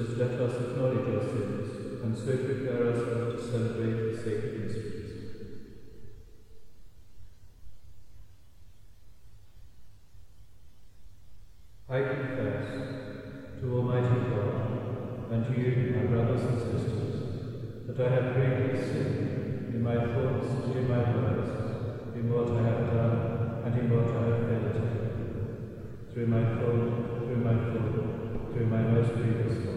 Sisters, let us acknowledge our sins, and so prepare ourselves to celebrate the sacred mysteries. I confess to Almighty God, and to you, my brothers and sisters, that I have greatly sinned in my thoughts and in my words, in what I have done and in what I have failed to do, through my most grievous fault.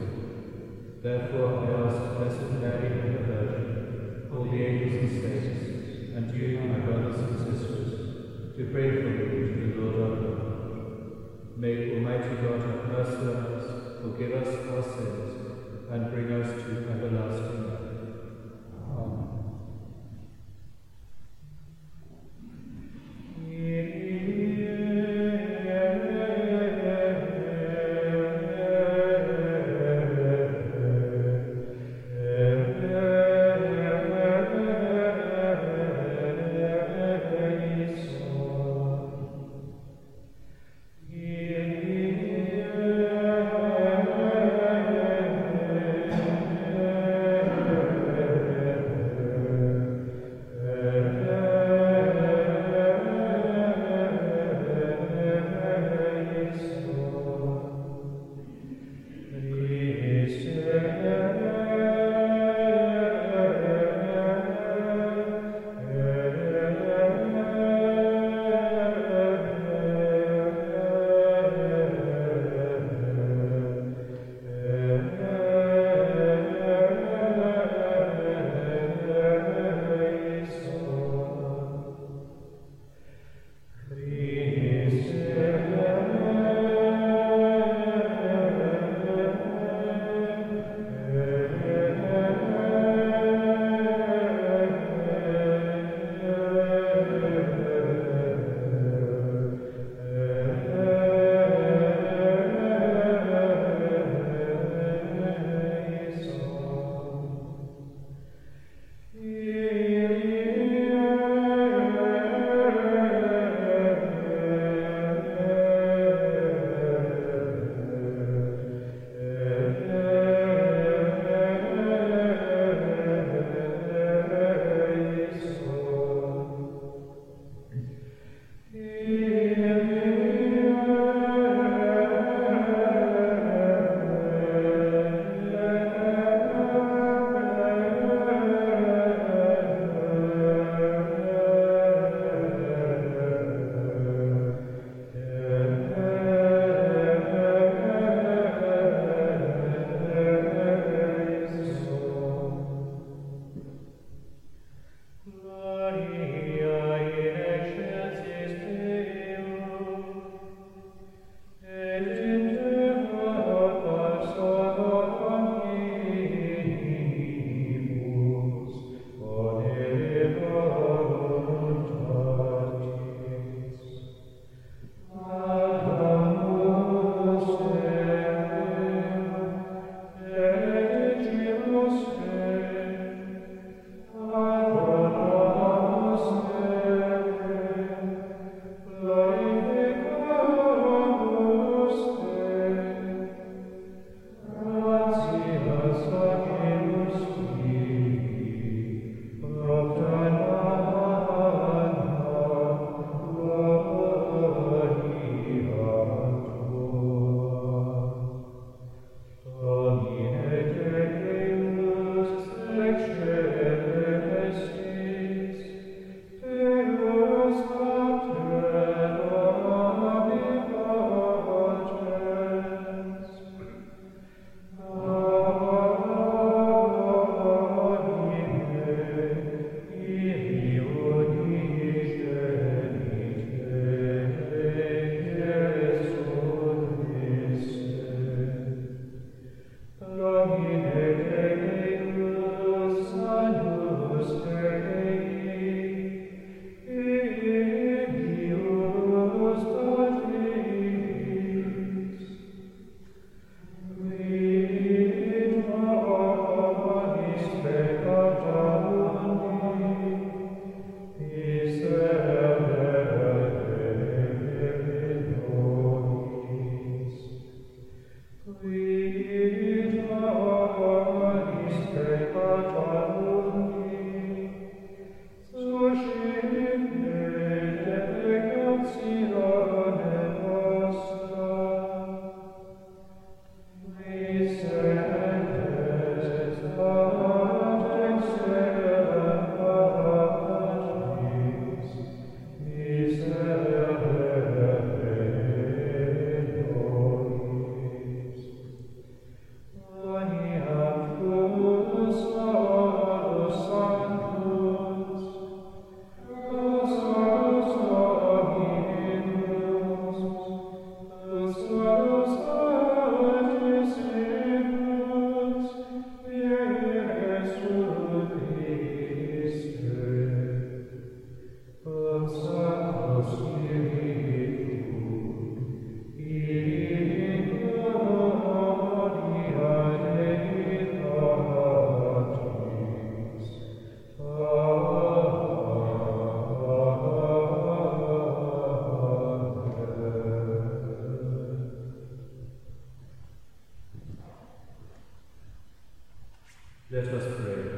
Therefore I ask Blessed Mary, the Virgin, all the angels and saints, and you, my brothers and sisters, to pray for me to the Lord our God. May Almighty God have mercy on us, forgive us our sins, and bring us to everlasting life. Let us pray.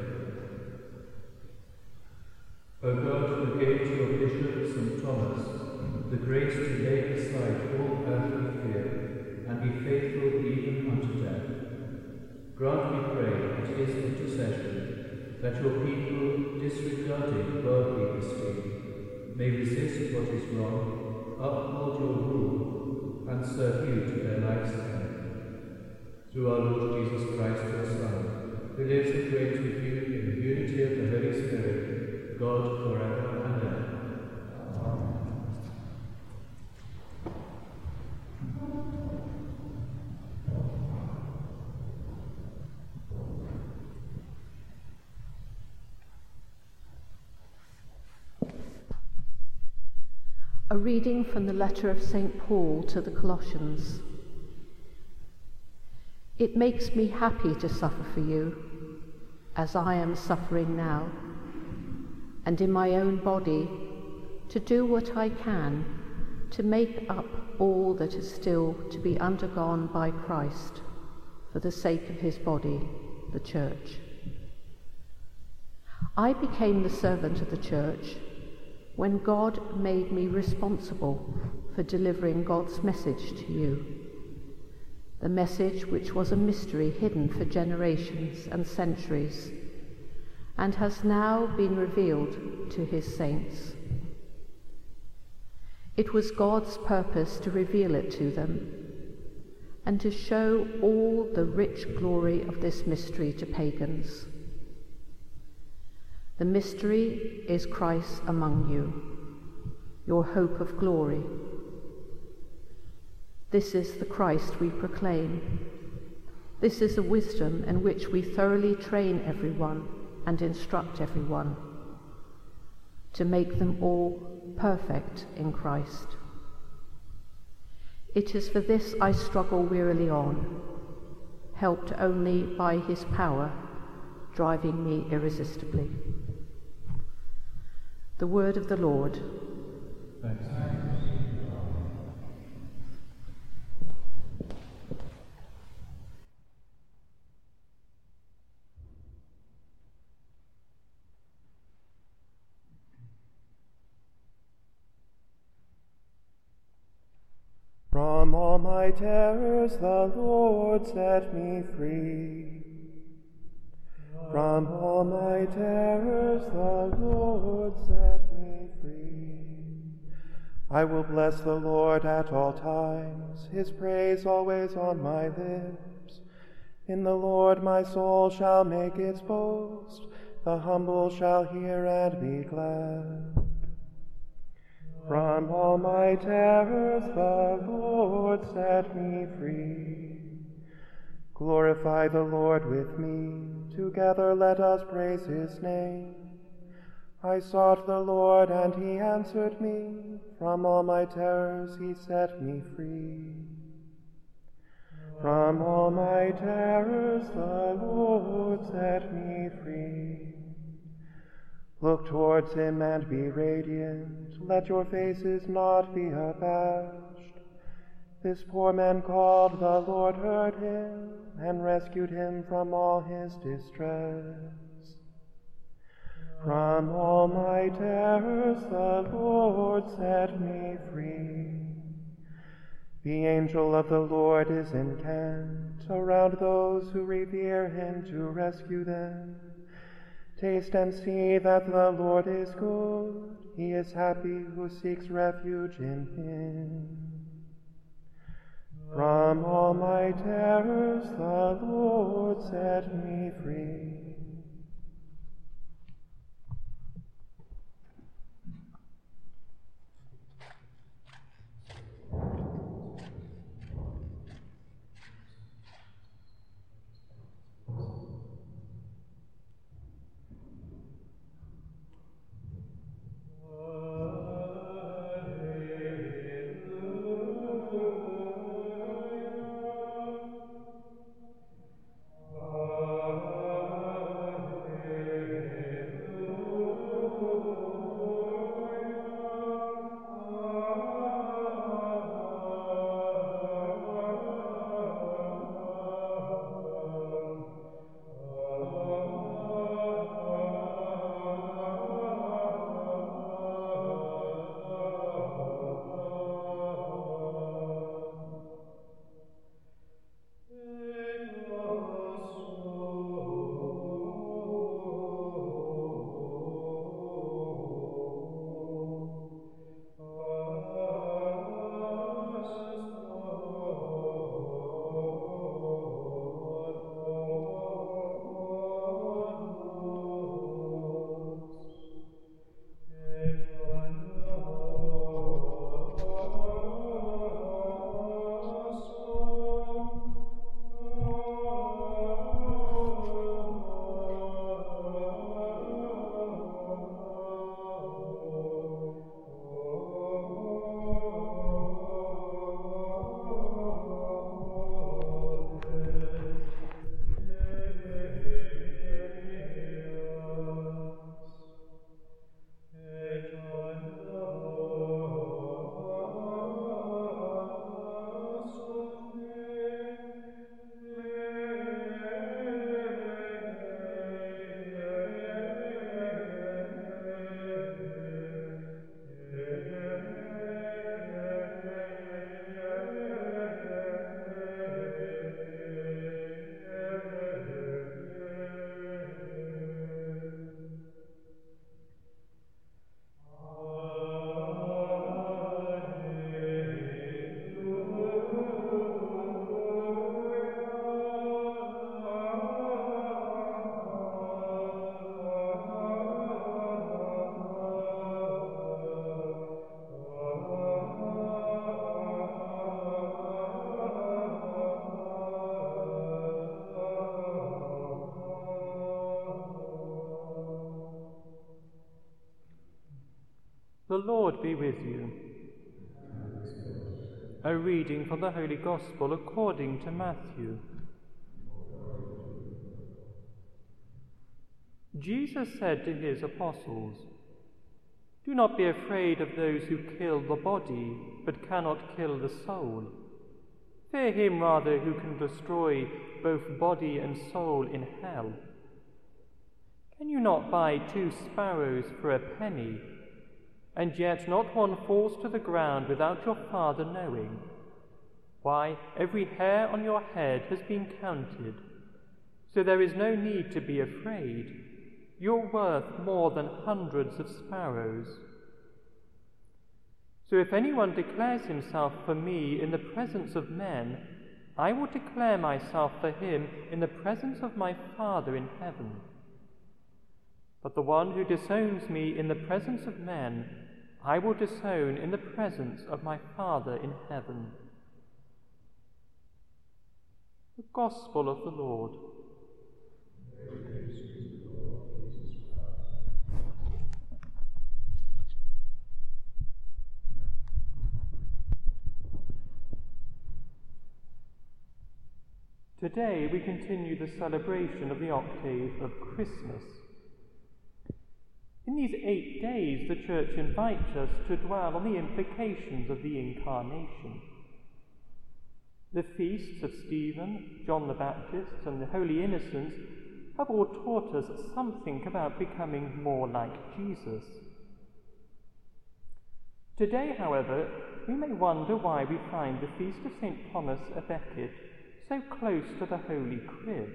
O God, who gave to your Bishop St. Thomas the grace to lay aside all earthly fear and be faithful even unto death, grant, we pray, at his intercession, that your people, disregarding worldly esteem, may resist what is wrong, uphold your rule, and serve you to their life's end. Through our Lord Jesus Christ, your Son, who lives and reigns with you in the unity of the Holy Spirit, God forever and ever. A reading from the letter of St. Paul to the Colossians. It makes me happy to suffer for you, as I am suffering now, and in my own body, to do what I can to make up all that is still to be undergone by Christ for the sake of his body, the Church. I became the servant of the Church when God made me responsible for delivering God's message to you, the message which was a mystery hidden for generations and centuries, and has now been revealed to his saints. It was God's purpose to reveal it to them, and to show all the rich glory of this mystery to pagans. The mystery is Christ among you, your hope of glory. This is the Christ we proclaim. This is the wisdom in which we thoroughly train everyone and instruct everyone, to make them all perfect in Christ. It is for this I struggle wearily on, helped only by his power, driving me irresistibly. The word of the Lord. Thanks. From all my terrors, the Lord set me free. From all my terrors, the Lord set me free. I will bless the Lord at all times, his praise always on my lips. In the Lord my soul shall make its boast, the humble shall hear and be glad. From all my terrors, the Lord set me free. Glorify the Lord with me. Together let us praise his name. I sought the Lord, and he answered me. From all my terrors he set me free. From all my terrors the Lord set me free. Look towards him and be radiant. Let your faces not be abashed. This poor man called, the Lord heard him, and rescued him from all his distress. From all my terrors the Lord set me free. The angel of the Lord is encamped around those who revere him to rescue them. Taste and see that the Lord is good. He is happy who seeks refuge in him. From all my terrors the Lord set me free. The Lord be with you. A reading from the Holy Gospel according to Matthew. Jesus said to his apostles, "Do not be afraid of those who kill the body, but cannot kill the soul. Fear him rather who can destroy both body and soul in hell. Can you not buy 2 sparrows for a penny, and yet not one falls to the ground without your Father knowing? Why, every hair on your head has been counted, so there is no need to be afraid. You're worth more than hundreds of sparrows. So if anyone declares himself for me in the presence of men, I will declare myself for him in the presence of my Father in heaven. But the one who disowns me in the presence of men, I will disown in the presence of my Father in heaven." The Gospel of the Lord. Today we continue the celebration of the octave of Christmas. In these 8 days, the Church invites us to dwell on the implications of the Incarnation. The feasts of Stephen, John the Baptist, and the Holy Innocents have all taught us something about becoming more like Jesus. Today, however, we may wonder why we find the feast of St. Thomas Becket so close to the Holy Crib.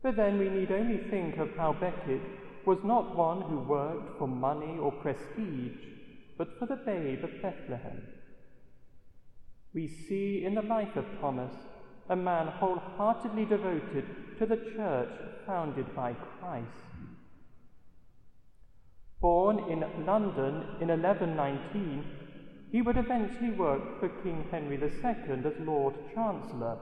But then we need only think of how Becket was not one who worked for money or prestige, but for the babe of Bethlehem. We see in the life of Thomas a man wholeheartedly devoted to the Church founded by Christ. Born in London in 1119, he would eventually work for King Henry II as Lord Chancellor,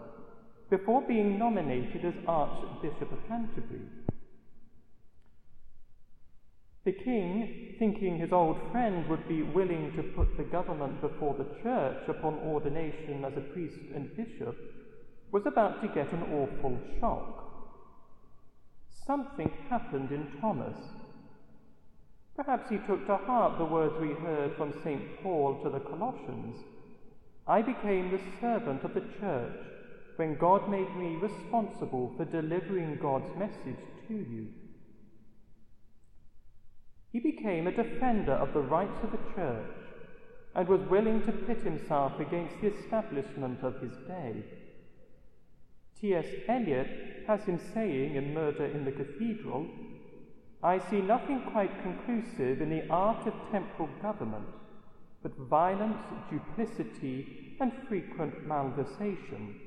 before being nominated as Archbishop of Canterbury. The king, thinking his old friend would be willing to put the government before the Church upon ordination as a priest and bishop, was about to get an awful shock. Something happened in Thomas. Perhaps he took to heart the words we heard from St. Paul to the Colossians, "I became the servant of the Church when God made me responsible for delivering God's message to you." He became a defender of the rights of the Church and was willing to pit himself against the establishment of his day. T.S. Eliot has him saying in Murder in the Cathedral, "I see nothing quite conclusive in the art of temporal government, but violence, duplicity, and frequent malversation."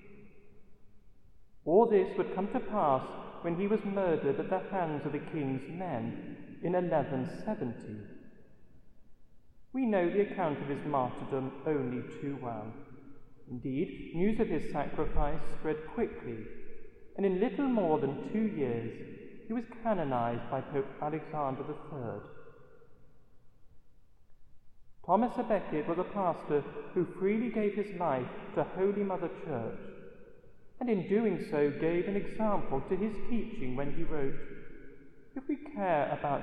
All this would come to pass when he was murdered at the hands of the king's men in 1170. We know the account of his martyrdom only too well. Indeed, news of his sacrifice spread quickly, and in little more than 2 years, he was canonized by Pope Alexander III. Thomas Becket was a pastor who freely gave his life to Holy Mother Church, and in doing so gave an example to his teaching when he wrote, "If we care about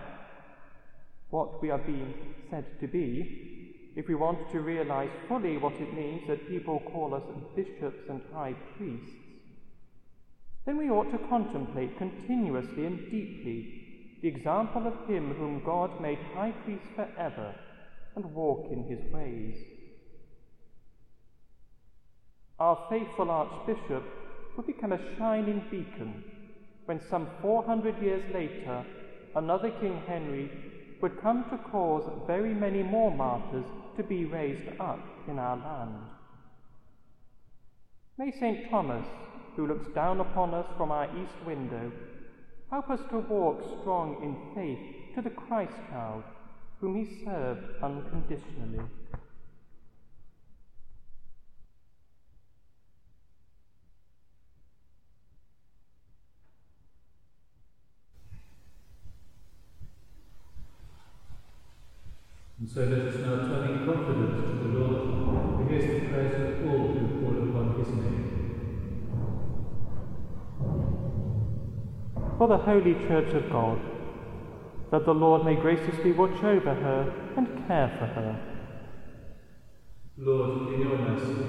what we are being said to be, if we want to realize fully what it means that people call us bishops and high priests, then we ought to contemplate continuously and deeply the example of him whom God made high priest forever and walk in his ways." Our faithful Archbishop would become a shining beacon when some 400 years later another King Henry would come to cause very many more martyrs to be raised up in our land. May St. Thomas, who looks down upon us from our east window, help us to walk strong in faith to the Christ child, whom he served unconditionally. So let us now turn in confidence to the Lord, who hears the prayers of all who call upon his name. For the Holy Church of God, that the Lord may graciously watch over her and care for her. Lord, in your mercy.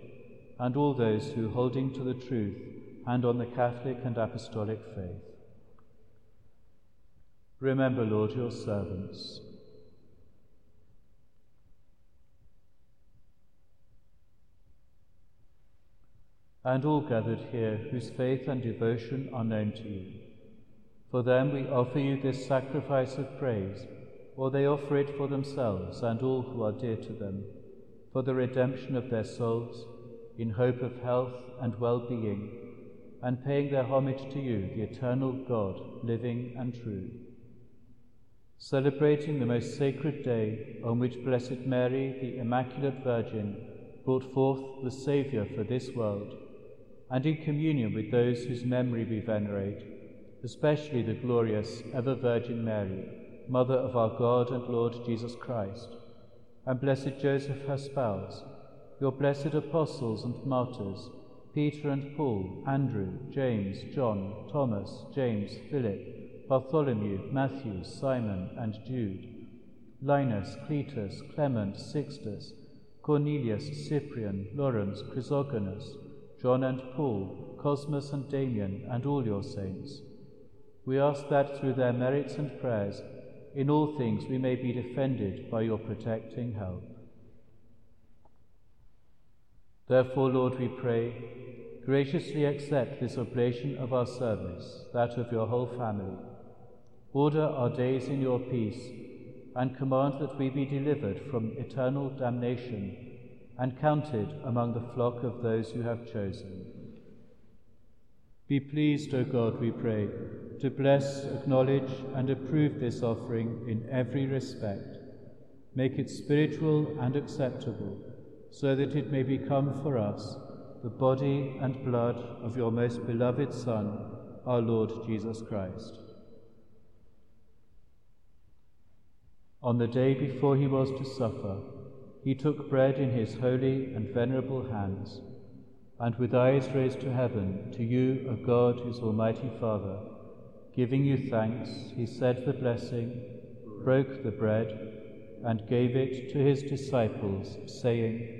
and all those who, holding to the truth and on the Catholic and Apostolic faith. Remember, Lord, your servants. And all gathered here whose faith and devotion are known to you. For them we offer you this sacrifice of praise, or they offer it for themselves and all who are dear to them, for the redemption of their souls, in hope of health and well-being, and paying their homage to you, the eternal God, living and true. Celebrating the most sacred day on which Blessed Mary, the Immaculate Virgin, brought forth the Saviour for this world, and in communion with those whose memory we venerate, especially the glorious ever-Virgin Mary, Mother of our God and Lord Jesus Christ, and blessed Joseph, her spouse, your blessed apostles and martyrs, Peter and Paul, Andrew, James, John, Thomas, James, Philip, Bartholomew, Matthew, Simon and Jude, Linus, Cletus, Clement, Sixtus, Cornelius, Cyprian, Lawrence, Chrysogonus, John and Paul, Cosmas and Damian, and all your saints. We ask that through their merits and prayers, in all things we may be defended by your protecting help. Therefore, Lord, we pray, graciously accept this oblation of our service, that of your whole family. Order our days in your peace, and command that we be delivered from eternal damnation and counted among the flock of those you have chosen. Be pleased, O God, we pray, to bless, acknowledge, and approve this offering in every respect. Make it spiritual and acceptable, so that it may become for us the body and blood of your most beloved Son, our Lord Jesus Christ. On the day before he was to suffer, he took bread in his holy and venerable hands, and with eyes raised to heaven, to you, O God, his almighty Father, giving you thanks, he said the blessing, broke the bread, and gave it to his disciples, saying,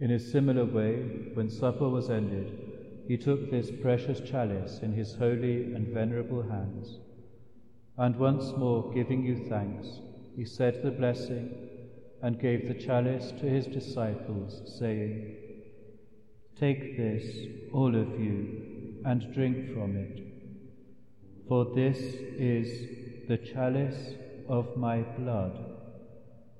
In a similar way, when supper was ended, he took this precious chalice in his holy and venerable hands, and once more, giving you thanks, he said the blessing and gave the chalice to his disciples, saying, "Take this, all of you, and drink from it, for this is the chalice of my blood,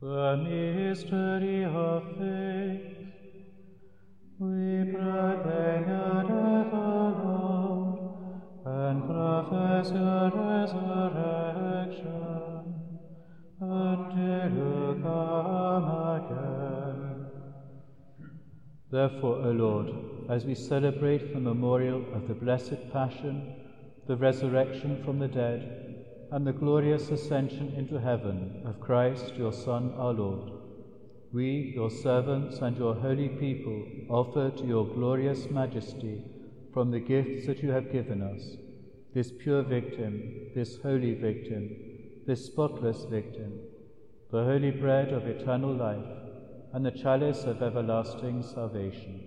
The mystery of faith. We pray then at the Lord, and profess your resurrection until you come again. Therefore, O Lord, as we celebrate the memorial of the Blessed Passion, the resurrection from the dead, and the glorious ascension into heaven of Christ, your Son, our Lord, we, your servants and your holy people, offer to your glorious majesty from the gifts that you have given us, this pure victim, this holy victim, this spotless victim, the holy bread of eternal life, and the chalice of everlasting salvation.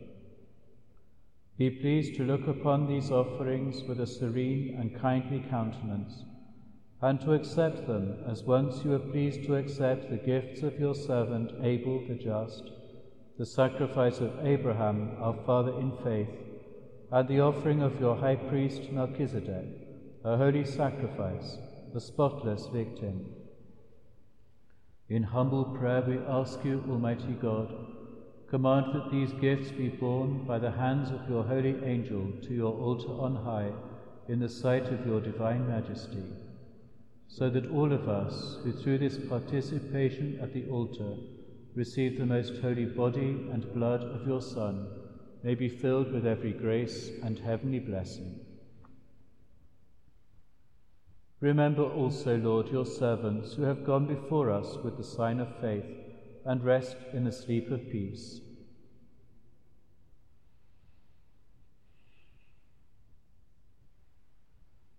Be pleased to look upon these offerings with a serene and kindly countenance, and to accept them as once you were pleased to accept the gifts of your servant Abel the just, the sacrifice of Abraham our father in faith, and the offering of your high priest Melchizedek, a holy sacrifice, a spotless victim. In humble prayer we ask you, Almighty God, command that these gifts be borne by the hands of your holy angel to your altar on high in the sight of your divine majesty, so that all of us who through this participation at the altar receive the most holy body and blood of your Son may be filled with every grace and heavenly blessing. Remember also, Lord, your servants who have gone before us with the sign of faith, and rest in the sleep of peace.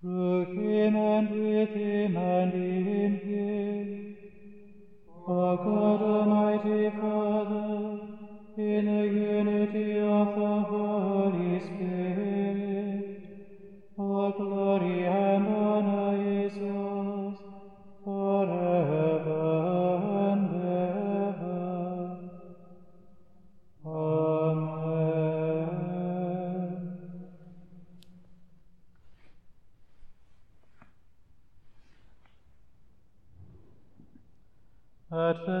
Through him and with him and in him, O God Almighty Father, in the unity of the Holy Spirit, all glory and honor is yours forever and ever. Amen. At the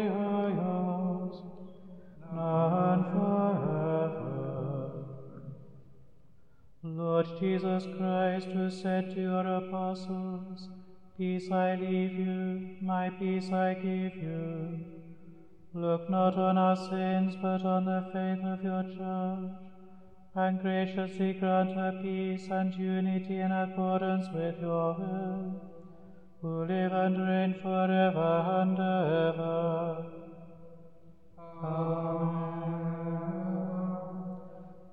are yours, now and forever. Lord Jesus Christ, who said to your apostles, Peace I leave you, my peace I give you, look not on our sins, but on the faith of your Church, and graciously grant her peace and unity in accordance with your will, who live and reign forever and ever. Amen.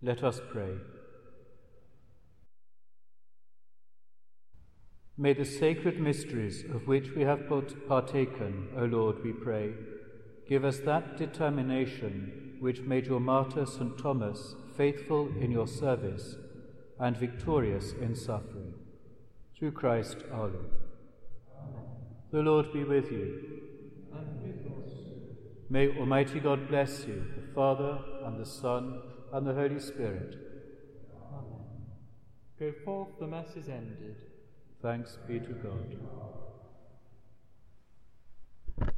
Let us pray. May the sacred mysteries of which we have partaken, O Lord, we pray, give us that determination which made your martyr St. Thomas faithful in your service and victorious in suffering. Through Christ our Lord. Amen. The Lord be with you. And with your spirit. May Almighty God bless you, the Father and the Son and the Holy Spirit. Amen. Go forth, the Mass is ended. Thanks be to God.